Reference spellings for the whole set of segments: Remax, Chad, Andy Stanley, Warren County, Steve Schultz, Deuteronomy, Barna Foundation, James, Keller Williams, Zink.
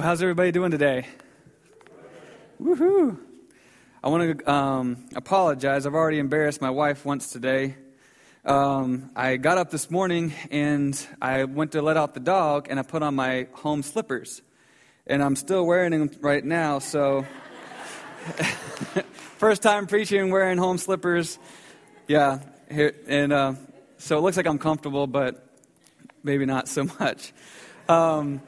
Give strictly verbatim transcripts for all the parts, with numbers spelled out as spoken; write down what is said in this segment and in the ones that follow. Well, how's everybody doing today? Woohoo! I want to um, apologize. I've already embarrassed my wife once today. Um, I got up this morning and I went to let out the dog and I put on my home slippers. And I'm still wearing them right now, so first time preaching wearing home slippers. Yeah, and uh, so it looks like I'm comfortable, but maybe not so much. Um,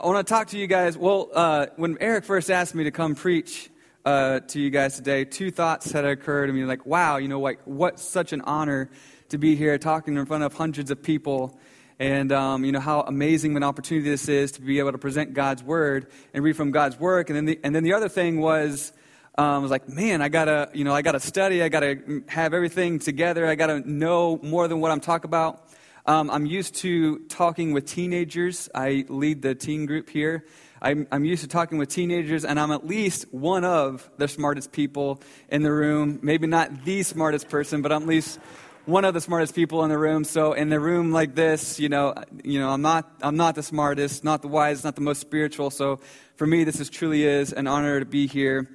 I want to talk to you guys. Well, uh, when Eric first asked me to come preach uh, to you guys today, two thoughts had occurred to me, like, wow, you know, like, what such an honor to be here talking in front of hundreds of people. And, um, you know, how amazing of an opportunity this is to be able to present God's word and read from God's work. And then the, and then the other thing was, um, I was like, man, I got to, you know, I got to study. I got to have everything together. I got to know more than what I'm talking about. Um, I'm used to talking with teenagers. I lead the teen group here. I'm, I'm used to talking with teenagers, and I'm at least one of the smartest people in the room. Maybe not the smartest person, but I'm at least one of the smartest people in the room. So in a room like this, you know, you know, I'm not, I'm not the smartest, not the wisest, not the most spiritual. So for me, this is truly is an honor to be here,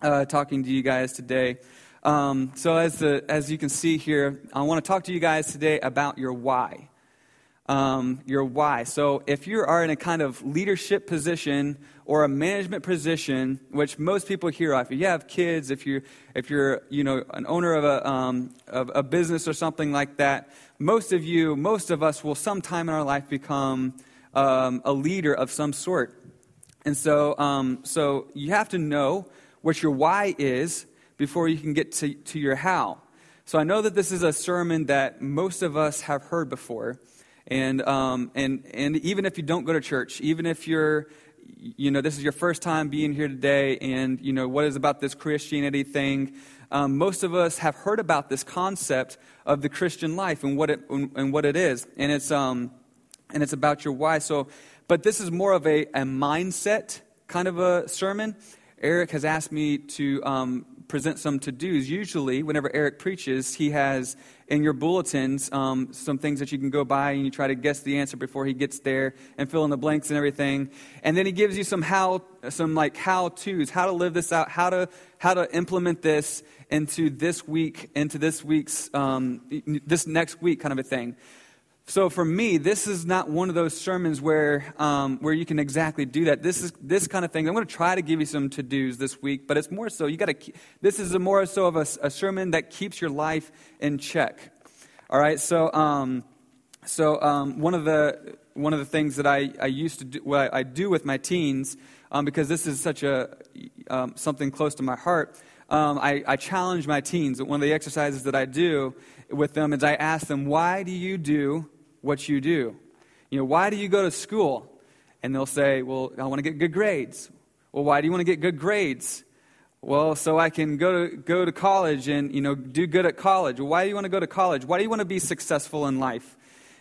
uh, talking to you guys today. Um, so as the, as you can see here, I want to talk to you guys today about your why, um, your why. So if you are in a kind of leadership position or a management position, which most people here are, if you have kids, if you if you're you know an owner of a um, of a business or something like that, most of you, most of us will sometime in our life become um, a leader of some sort, and so um, so you have to know what your why is before you can get to, to your how. So I know that this is a sermon that most of us have heard before, and um, and and even if you don't go to church, even if you're, you know, this is your first time being here today, and you know what is about this Christianity thing. Um, most of us have heard about this concept of the Christian life and what it and what it is, and it's um and it's about your why. So, but this is more of a, a mindset kind of a sermon. Eric has asked me to um. present some to-dos. Usually, whenever Eric preaches, he has in your bulletins um, some things that you can go by and you try to guess the answer before he gets there and fill in the blanks and everything. And then he gives you some how, some like how-tos, how to live this out, how to how to implement this into this week, into this week's um, this next week kind of a thing. So for me, this is not one of those sermons where um, where you can exactly do that. This is this kind of thing. I'm going to try to give you some to-dos this week, but it's more so you got to. This is a more so of a, a sermon that keeps your life in check. All right. So um, so um, one of the one of the things that I, I used to do, what I do with my teens, um, because this is such a um, something close to my heart. Um, I, I challenge my teens. One of the exercises that I do with them is I ask them, why do you do what you do? You know, why do you go to school? And they'll say, well, I want to get good grades. Well, why do you want to get good grades? Well, so I can go to go to college and, you know, do good at college. Well, why do you want to go to college? Why do you want to be successful in life?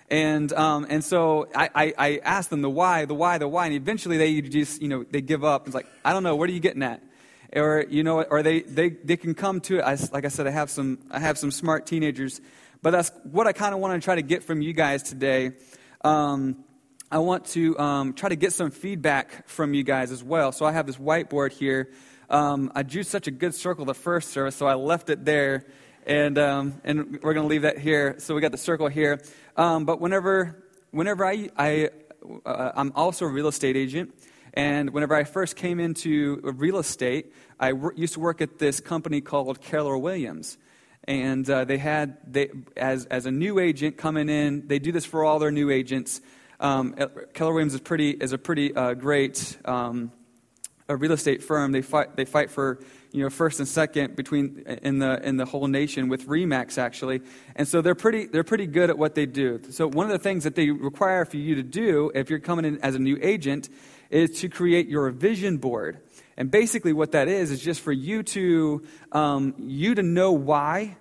And um, and so I, I, I ask them the why, the why, the why, and eventually they just, you know, they give up. It's like, I don't know, what are you getting at? Or, you know, or they, they, they can come to it. I, like I said, I have some I have some smart teenagers, but that's what I kind of want to try to get from you guys today. Um, I want to um, try to get some feedback from you guys as well. So I have this whiteboard here. Um, I drew such a good circle the first service, so I left it there, and um, and we're going to leave that here. So we got the circle here. Um, but whenever whenever I I uh, I'm also a real estate agent. And whenever I first came into real estate, I w- used to work at this company called Keller Williams. And uh, they had, they as as a new agent coming in, they do this for all their new agents. Um, Keller Williams is pretty is a pretty uh, great um, a real estate firm. They fight they fight for you know first and second between in the in the whole nation with Remax actually. And so they're pretty they're pretty good at what they do. So one of the things that they require for you to do if you're coming in as a new agent is to create your vision board. And basically what that is, is just for you to um, you to know why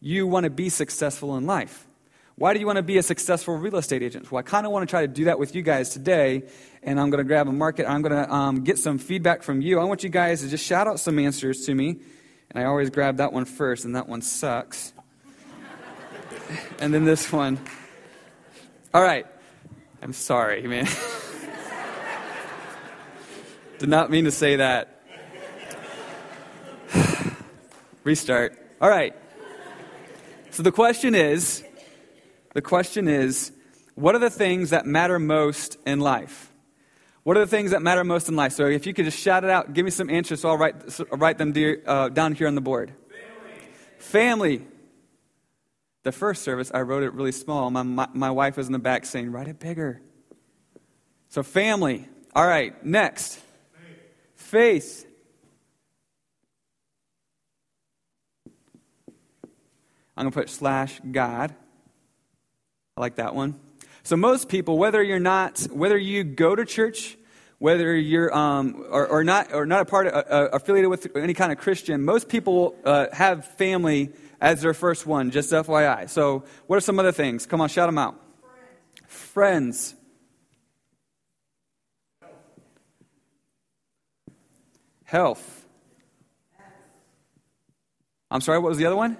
you want to be successful in life. Why do you want to be a successful real estate agent? Well, I kind of want to try to do that with you guys today, and I'm going to grab a market. I'm going to um, get some feedback from you. I want you guys to just shout out some answers to me. And I always grab that one first, and that one sucks. And then this one. All right. I'm sorry, man. Did not mean to say that. Restart. All right. So the question is, the question is, what are the things that matter most in life? What are the things that matter most in life? So if you could just shout it out, give me some answers, so I'll write, so I'll write them dear, uh, down here on the board. Family. Family. The first service, I wrote it really small. My, my, my wife was in the back saying, write it bigger. So family. All right, next. Faith. Faith. I'm going to put slash God. I like that one. So most people, whether you're not, whether you go to church, whether you're um, or, or not, or not a part of, uh, affiliated with any kind of Christian, most people uh, have family as their first one. Just F Y I. So what are some other things? Come on, shout them out. Friends. Friends. Health. I'm sorry, what was the other one?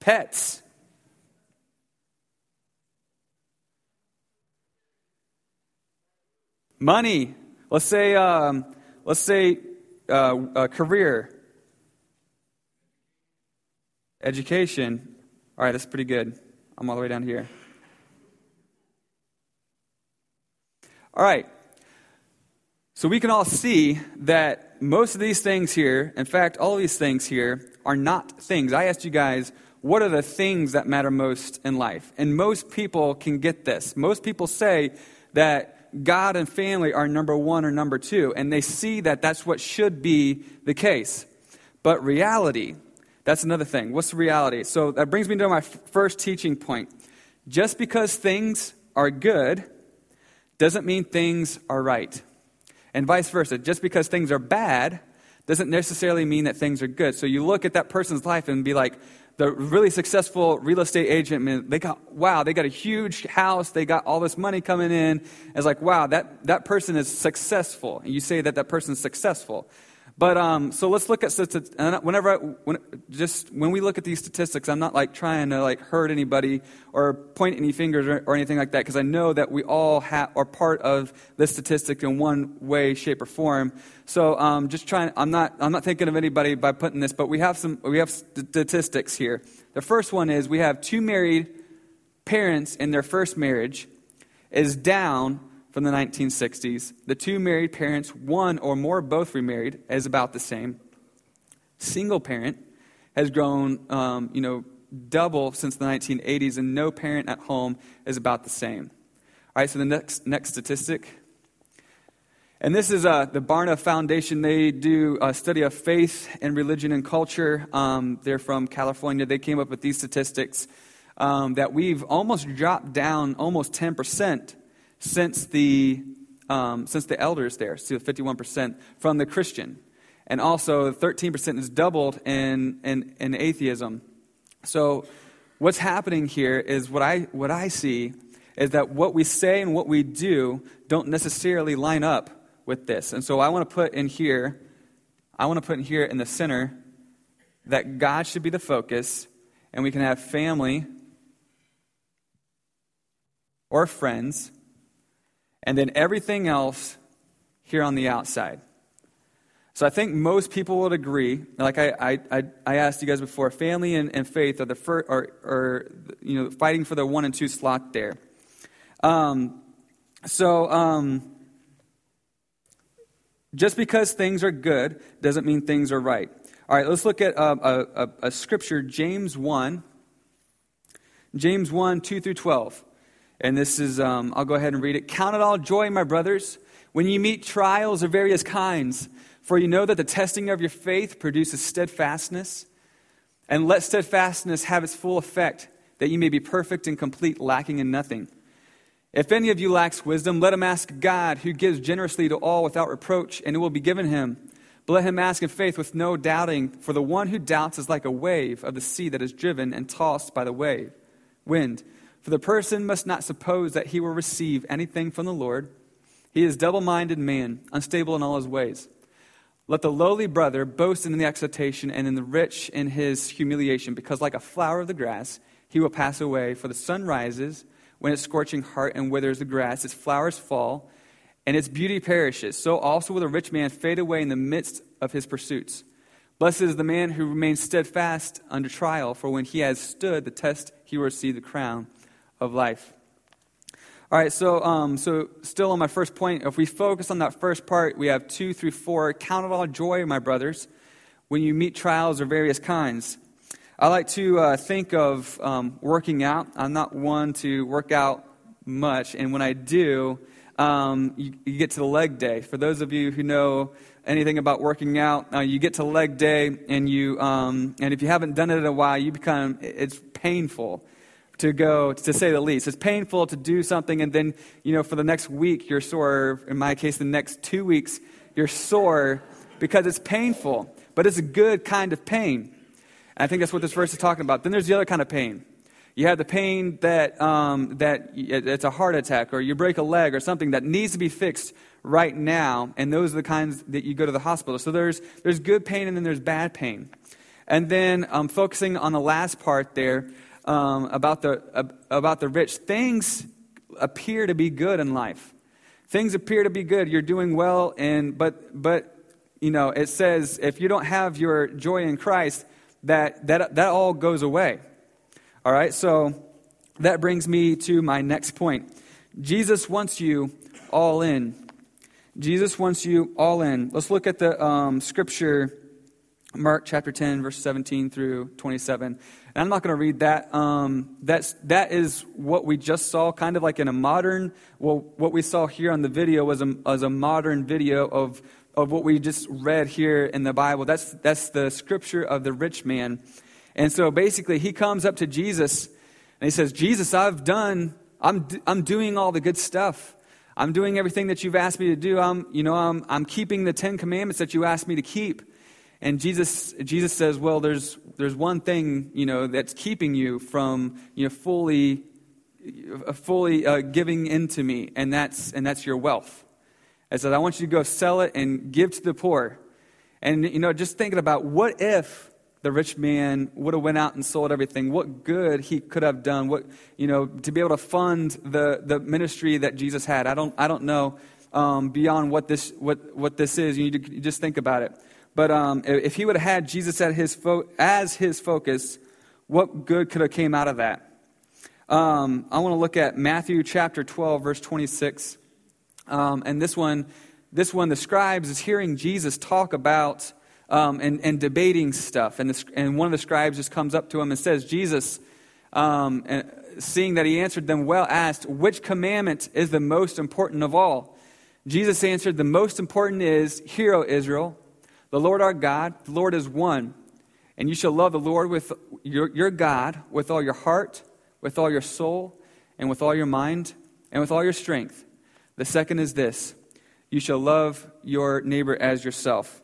Pets. Money. Let's say, um, let's say, uh, a career. Education. All right, that's pretty good. I'm all the way down here. All right. So we can all see that most of these things here, in fact, all of these things here, are not things. I asked you guys, what are the things that matter most in life? And most people can get this. Most people say that God and family are number one or number two, and they see that that's what should be the case. But reality, that's another thing. What's the reality? So that brings me to my f- first teaching point. Just because things are good doesn't mean things are right. And vice versa. Just because things are bad doesn't necessarily mean that things are good. So you look at that person's life and be like, the really successful real estate agent, man, they got, wow, they got a huge house. They got all this money coming in. And it's like, wow, that, that person is successful. And you say that that person's successful. But um, so let's look at statistics. Whenever I, when, just when we look at these statistics, I'm not like trying to like hurt anybody or point any fingers or, or anything like that, because I know that we all ha- are part of this statistic in one way, shape, or form. So um, just trying. I'm not. I'm not thinking of anybody by putting this, but we have some. We have statistics here. The first one is we have two married parents in their first marriage is down from the nineteen sixties. The two married parents, one or more both remarried, is about the same. Single parent has grown, um, you know, double since the nineteen eighties, and no parent at home is about the same. All right, so the next next statistic. And this is uh, the Barna Foundation. They do a study of faith and religion and culture. Um, they're from California. They came up with these statistics um, that we've almost dropped down almost ten percent since the um, since the elders there, so fifty-one percent from the Christian. And also thirteen percent is doubled in, in in atheism. So what's happening here is what I what I see is that what we say and what we do don't necessarily line up with this. And so I want to put in here, I want to put in here in the center that God should be the focus, and we can have family or friends, and then everything else here on the outside. So I think most people would agree. Like I, I, I asked you guys before, family and, and faith are the first, are, are you know fighting for the one and two slot there. Um, so um, just because things are good doesn't mean things are right. All right, let's look at uh, a, a, a scripture, James one. James one two through twelve. And this is, um, I'll go ahead and read it. Count it all joy, my brothers, when you meet trials of various kinds, for you know that the testing of your faith produces steadfastness. And let steadfastness have its full effect, that you may be perfect and complete, lacking in nothing. If any of you lacks wisdom, let him ask God, who gives generously to all without reproach, and it will be given him. But let him ask in faith with no doubting, for the one who doubts is like a wave of the sea that is driven and tossed by the wave, wind. For the person must not suppose that he will receive anything from the Lord. He is double-minded man, unstable in all his ways. Let the lowly brother boast in the exaltation, and in the rich in his humiliation, because like a flower of the grass, he will pass away. For the sun rises when its scorching heart and withers the grass. Its flowers fall, and its beauty perishes, so also will the rich man fade away in the midst of his pursuits. Blessed is the man who remains steadfast under trial, for when he has stood the test, he will receive the crown of life." All right, so um, so still on my first point, if we focus on that first part, we have two through four. Count it all joy, my brothers, when you meet trials of various kinds. I like to uh, think of um, working out. I'm not one to work out much, and when I do, um, you, you get to the leg day. For those of you who know anything about working out, uh, you get to leg day, and you um, and if you haven't done it in a while, you become it's painful to go, to say the least. It's painful to do something, and then, you know, for the next week, you're sore. In my case, the next two weeks, you're sore because it's painful, but it's a good kind of pain. And I think that's what this verse is talking about. Then there's the other kind of pain. You have the pain that um, that it's a heart attack, or you break a leg, or something that needs to be fixed right now, and those are the kinds that you go to the hospital. So there's there's good pain, and then there's bad pain. And then um, focusing on the last part there, Um, about the uh, about the rich, things appear to be good in life. Things appear to be good. You're doing well, and but but you know it says if you don't have your joy in Christ, that that that all goes away. All right, so that brings me to my next point. Jesus wants you all in. Jesus wants you all in. Let's look at the um, scripture. Mark chapter ten, verse seventeen through twenty-seven. And I'm not going to read that. Um, that's that is what we just saw, kind of like in a modern. Well, what we saw here on the video was a as a modern video of of what we just read here in the Bible. That's that's the scripture of the rich man. And so basically, he comes up to Jesus and he says, "Jesus, I've done. I'm I'm doing all the good stuff. I'm doing everything that you've asked me to do. I'm you know I'm I'm keeping the Ten Commandments that you asked me to keep." And Jesus Jesus says, well, there's there's one thing, you know, that's keeping you from, you know, fully fully uh, giving into me, and that's and that's your wealth. I said, I want you to go sell it and give to the poor. And, you know, just thinking about what if the rich man would have went out and sold everything, what good he could have done, what, you know, to be able to fund the the ministry that Jesus had. I don't I don't know um, beyond what this what what this is. You need to just think about it. But um, if he would have had Jesus at his fo- as his focus, what good could have came out of that? Um, I want to look at Matthew chapter twelve, verse twenty-six. Um, and this one, this one, the scribes is hearing Jesus talk about um, and, and debating stuff. And, the, and one of the scribes just comes up to him and says, Jesus, um, and seeing that he answered them well, asked, "Which commandment is the most important of all?" Jesus answered, "The most important is, 'Hear, O Israel, the Lord our God, the Lord is one, and you shall love the Lord with your, your God with all your heart, with all your soul, and with all your mind, and with all your strength. The second is this, you shall love your neighbor as yourself.'"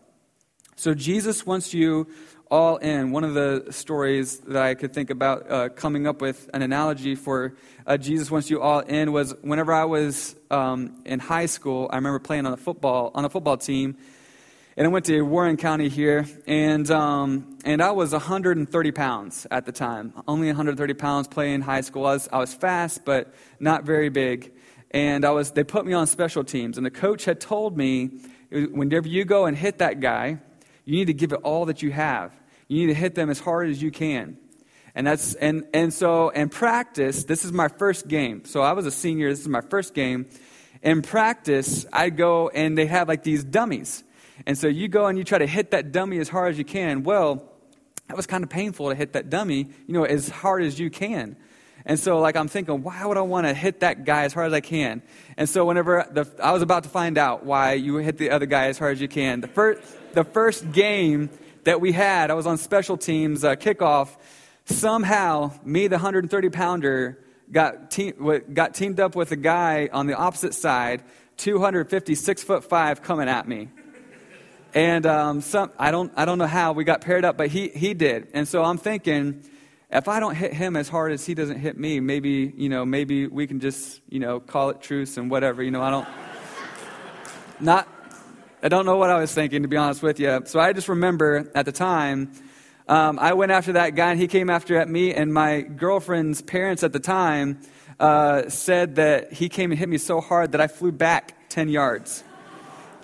So Jesus wants you all in. One of the stories that I could think about uh, coming up with an analogy for uh, Jesus wants you all in was whenever I was um, in high school, I remember playing on a football on a football team. And I went to Warren County here, and um, and I was one hundred thirty pounds at the time. Only one hundred thirty pounds playing high school. I was, I was fast, but not very big. And I was. They put me on special teams, and the coach had told me, whenever you go and hit that guy, you need to give it all that you have. You need to hit them as hard as you can. And that's and and so in practice, this is my first game. So I was a senior. This is my first game. In practice, I go and they have like these dummies. And so you go and you try to hit that dummy as hard as you can. Well, that was kind of painful to hit that dummy, you know, as hard as you can. And so, like, I'm thinking, why would I want to hit that guy as hard as I can? And so whenever the, I was about to find out why you hit the other guy as hard as you can. The first, the first game that we had, I was on special teams, uh, kickoff. Somehow, me, the one hundred thirty pounder, got te- got teamed up with a guy on the opposite side, two hundred fifty, six foot five, coming at me. And um, some I don't I don't know how we got paired up, but he he did. And so I'm thinking, if I don't hit him as hard as he doesn't hit me, maybe you know maybe we can just you know call it truce and whatever. You know I don't not I don't know what I was thinking, to be honest with you. So I just remember at the time um, I went after that guy and he came after at me, and my girlfriend's parents at the time uh, said that he came and hit me so hard that I flew back. ten yards.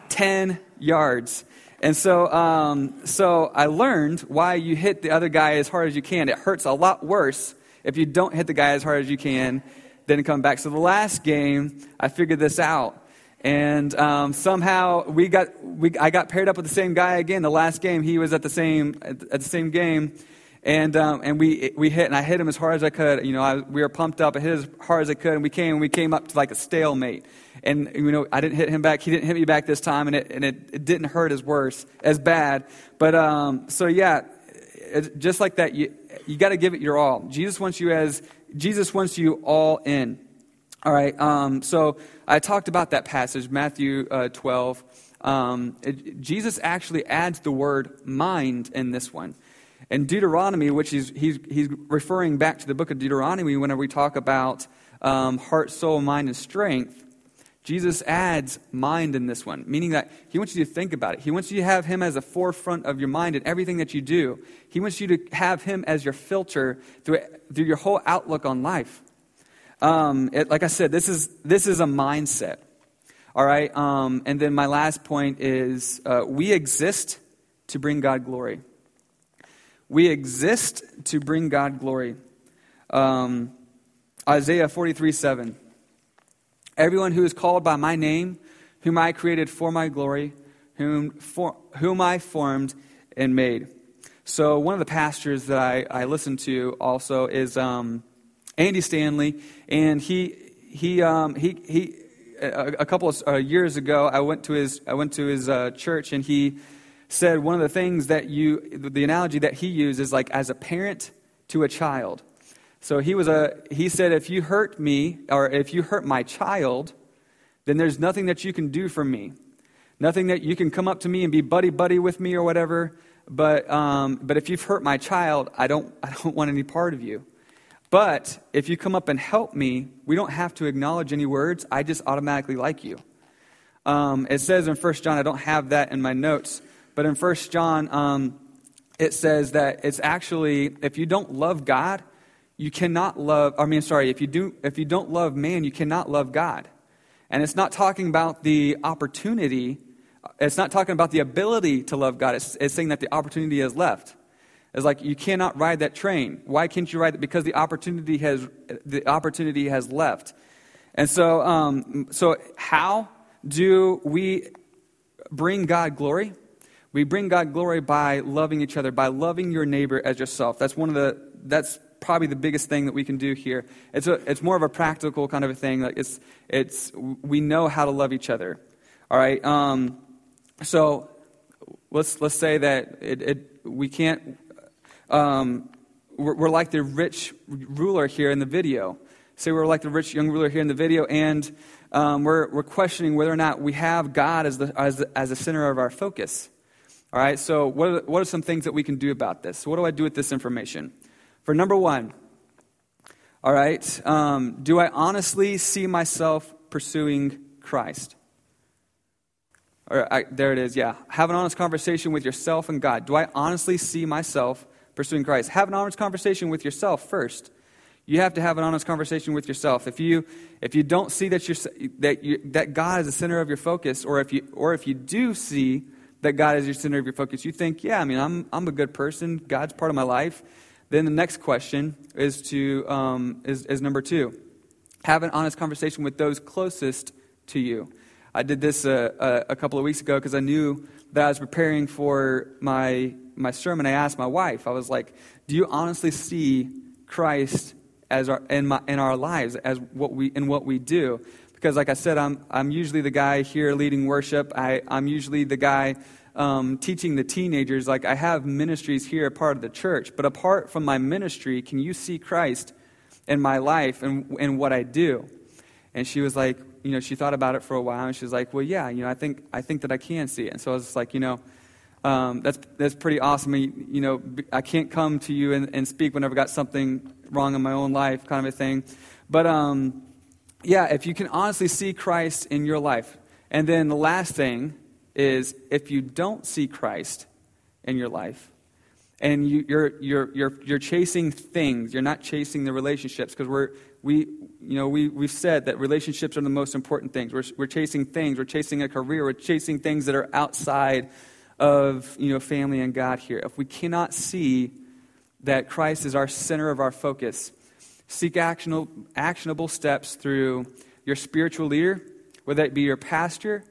ten yards. And so um, so I learned why you hit the other guy as hard as you can. It hurts a lot worse if you don't hit the guy as hard as you can, then come back. So the last game, I figured this out. And um, somehow we got we I got paired up with the same guy again. The last game, he was at the same at the same game, and um, and we we hit and I hit him as hard as I could. You know, I, we were pumped up. I hit as hard as I could, and we came and we came up to like a stalemate. And you know, I didn't hit him back. He didn't hit me back this time, and it and it, it didn't hurt as worse as bad. But um, so yeah, it, just like that, you you got to give it your all. Jesus wants you as Jesus wants you all in. All right, um, so I talked about that passage, Matthew uh, twelve. Um, it, Jesus actually adds the word mind in this one. And Deuteronomy, which is, he's, he's referring back to the book of Deuteronomy whenever we talk about um, heart, soul, mind, and strength, Jesus adds mind in this one, meaning that he wants you to think about it. He wants you to have him as a forefront of your mind in everything that you do. He wants you to have him as your filter through, through your whole outlook on life. Um, it, like I said, this is this is a mindset, all right? Um, and then my last point is uh, we exist to bring God glory. We exist to bring God glory. Um, Isaiah forty-three seven. Everyone who is called by my name, whom I created for my glory, whom, for, whom I formed and made. So one of the pastors that I, I listen to also is... Um, Andy Stanley, and he he um, he he a, a couple of uh, years ago, I went to his I went to his uh, church, and he said one of the things that you the analogy that he used is like as a parent to a child. So he was a he said if you hurt me or if you hurt my child, then there's nothing that you can do for me, nothing that you can come up to me and be buddy buddy with me or whatever. But um, but if you've hurt my child, I don't I don't want any part of you. But if you come up and help me, we don't have to acknowledge any words. I just automatically like you. Um, it says in First John, I don't have that in my notes, but in First John, um, it says that it's actually, if you don't love God, you cannot love, I mean, sorry, if you do, if you don't love man, you cannot love God. And it's not talking about the opportunity. It's not talking about the ability to love God. It's, it's saying that the opportunity is left. It's like you cannot ride that train. Why can't you ride it? Because the opportunity has the opportunity has left. And so, um, so how do we bring God glory? We bring God glory by loving each other, by loving your neighbor as yourself. That's one of the. That's probably the biggest thing that we can do here. It's a, it's more of a practical kind of a thing. Like it's it's we know how to love each other. All right. Um, so let's let's say that it, it we can't. Um, we're, we're like the rich ruler here in the video. Say we're like the rich young ruler here in the video, and um, we're we're questioning whether or not we have God as the as the, as the center of our focus. All right. So what are, what are some things that we can do about this? What do I do with this information? For number one, all right, um, do I honestly see myself pursuing Christ? All right, I, there it is. Yeah, have an honest conversation with yourself and God. Do I honestly see myself pursuing Christ? Have an honest conversation with yourself first. You have to have an honest conversation with yourself. If you if you don't see that you're that you that God is the center of your focus, or if you or if you do see that God is your center of your focus, you think, yeah, I mean, I'm I'm a good person. God's part of my life. Then the next question is to um, is is number two. Have an honest conversation with those closest to you. I did this a, a, a couple of weeks ago because I knew that I was preparing for my. my sermon, I asked my wife, I was like, do you honestly see Christ as our, in my, in our lives, as what we, in what we do? Because like I said, I'm, I'm usually the guy here leading worship. I, I'm usually the guy um, teaching the teenagers. Like I have ministries here, part of the church, but apart from my ministry, can you see Christ in my life and, and what I do? And she was like, you know, she thought about it for a while and she was like, well, yeah, you know, I think, I think that I can see it. And so I was just like, you know, Um, that's that's pretty awesome. I mean, you know, I can't come to you and, and speak whenever I got something wrong in my own life, kind of a thing. But um, yeah, if you can honestly see Christ in your life, and then the last thing is if you don't see Christ in your life, and you, you're you're you're you're chasing things, you're not chasing the relationships because we're we You know, we, we've said that relationships are the most important things. We're, we're chasing things. We're chasing a career. We're chasing things that are outside of, you know, family and God here. If we cannot see that Christ is our center of our focus, seek actionable, actionable steps through your spiritual leader, whether that be your pastor,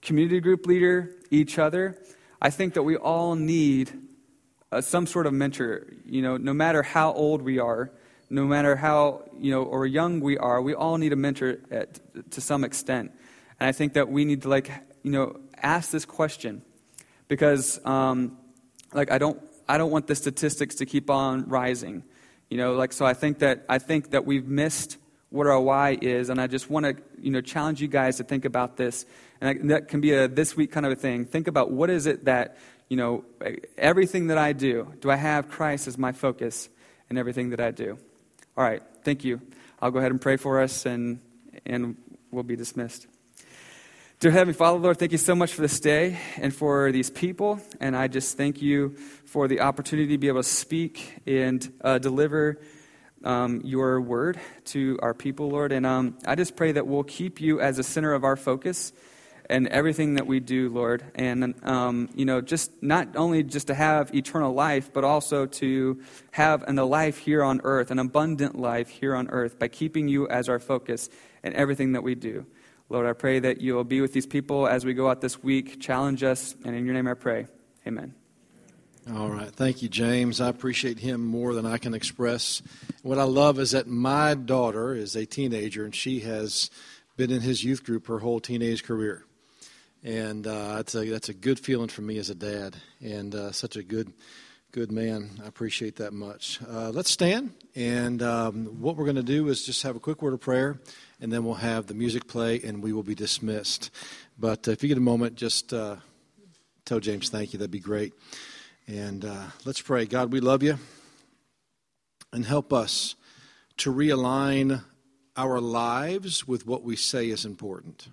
community group leader, each other. I think that we all need uh, some sort of mentor, you know, no matter how old we are. No matter how, you know, or young we are, we all need a mentor at, to some extent. And I think that we need to, like, you know, ask this question, because, um, like, I don't, I don't want the statistics to keep on rising, you know, like, so I think that, I think that we've missed what our why is, and I just want to, you know, challenge you guys to think about this, and, I, and that can be a this week kind of a thing. Think about what is it that, you know, everything that I do, do I have Christ as my focus in everything that I do? All right, thank you. I'll go ahead and pray for us, and and we'll be dismissed. Dear Heavenly Father, Lord, thank you so much for this day and for these people, and I just thank you for the opportunity to be able to speak and uh, deliver um, your word to our people, Lord. And um, I just pray that we'll keep you as a center of our focus in everything that we do, Lord. And, um, you know, just not only just to have eternal life, but also to have a life here on earth, an abundant life here on earth, by keeping you as our focus in everything that we do. Lord, I pray that you will be with these people as we go out this week. Challenge us, and in your name I pray. Amen. All right. Thank you, James. I appreciate him more than I can express. What I love is that my daughter is a teenager, and she has been in his youth group her whole teenage career. And uh, that's a that's a good feeling for me as a dad, and uh, such a good good man. I appreciate that much. Uh, let's stand, and um, what we're going to do is just have a quick word of prayer, and then we'll have the music play, and we will be dismissed. But uh, if you get a moment, just uh, tell James thank you. That'd be great. And uh, let's pray. God, we love you, and help us to realign our lives with what we say is important.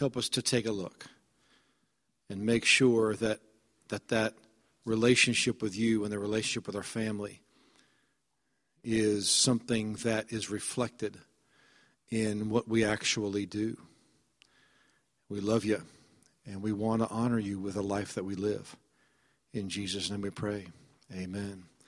Help us to take a look and make sure that, that that relationship with you and the relationship with our family is something that is reflected in what we actually do. We love you, and we want to honor you with the life that we live. In Jesus' name we pray. Amen.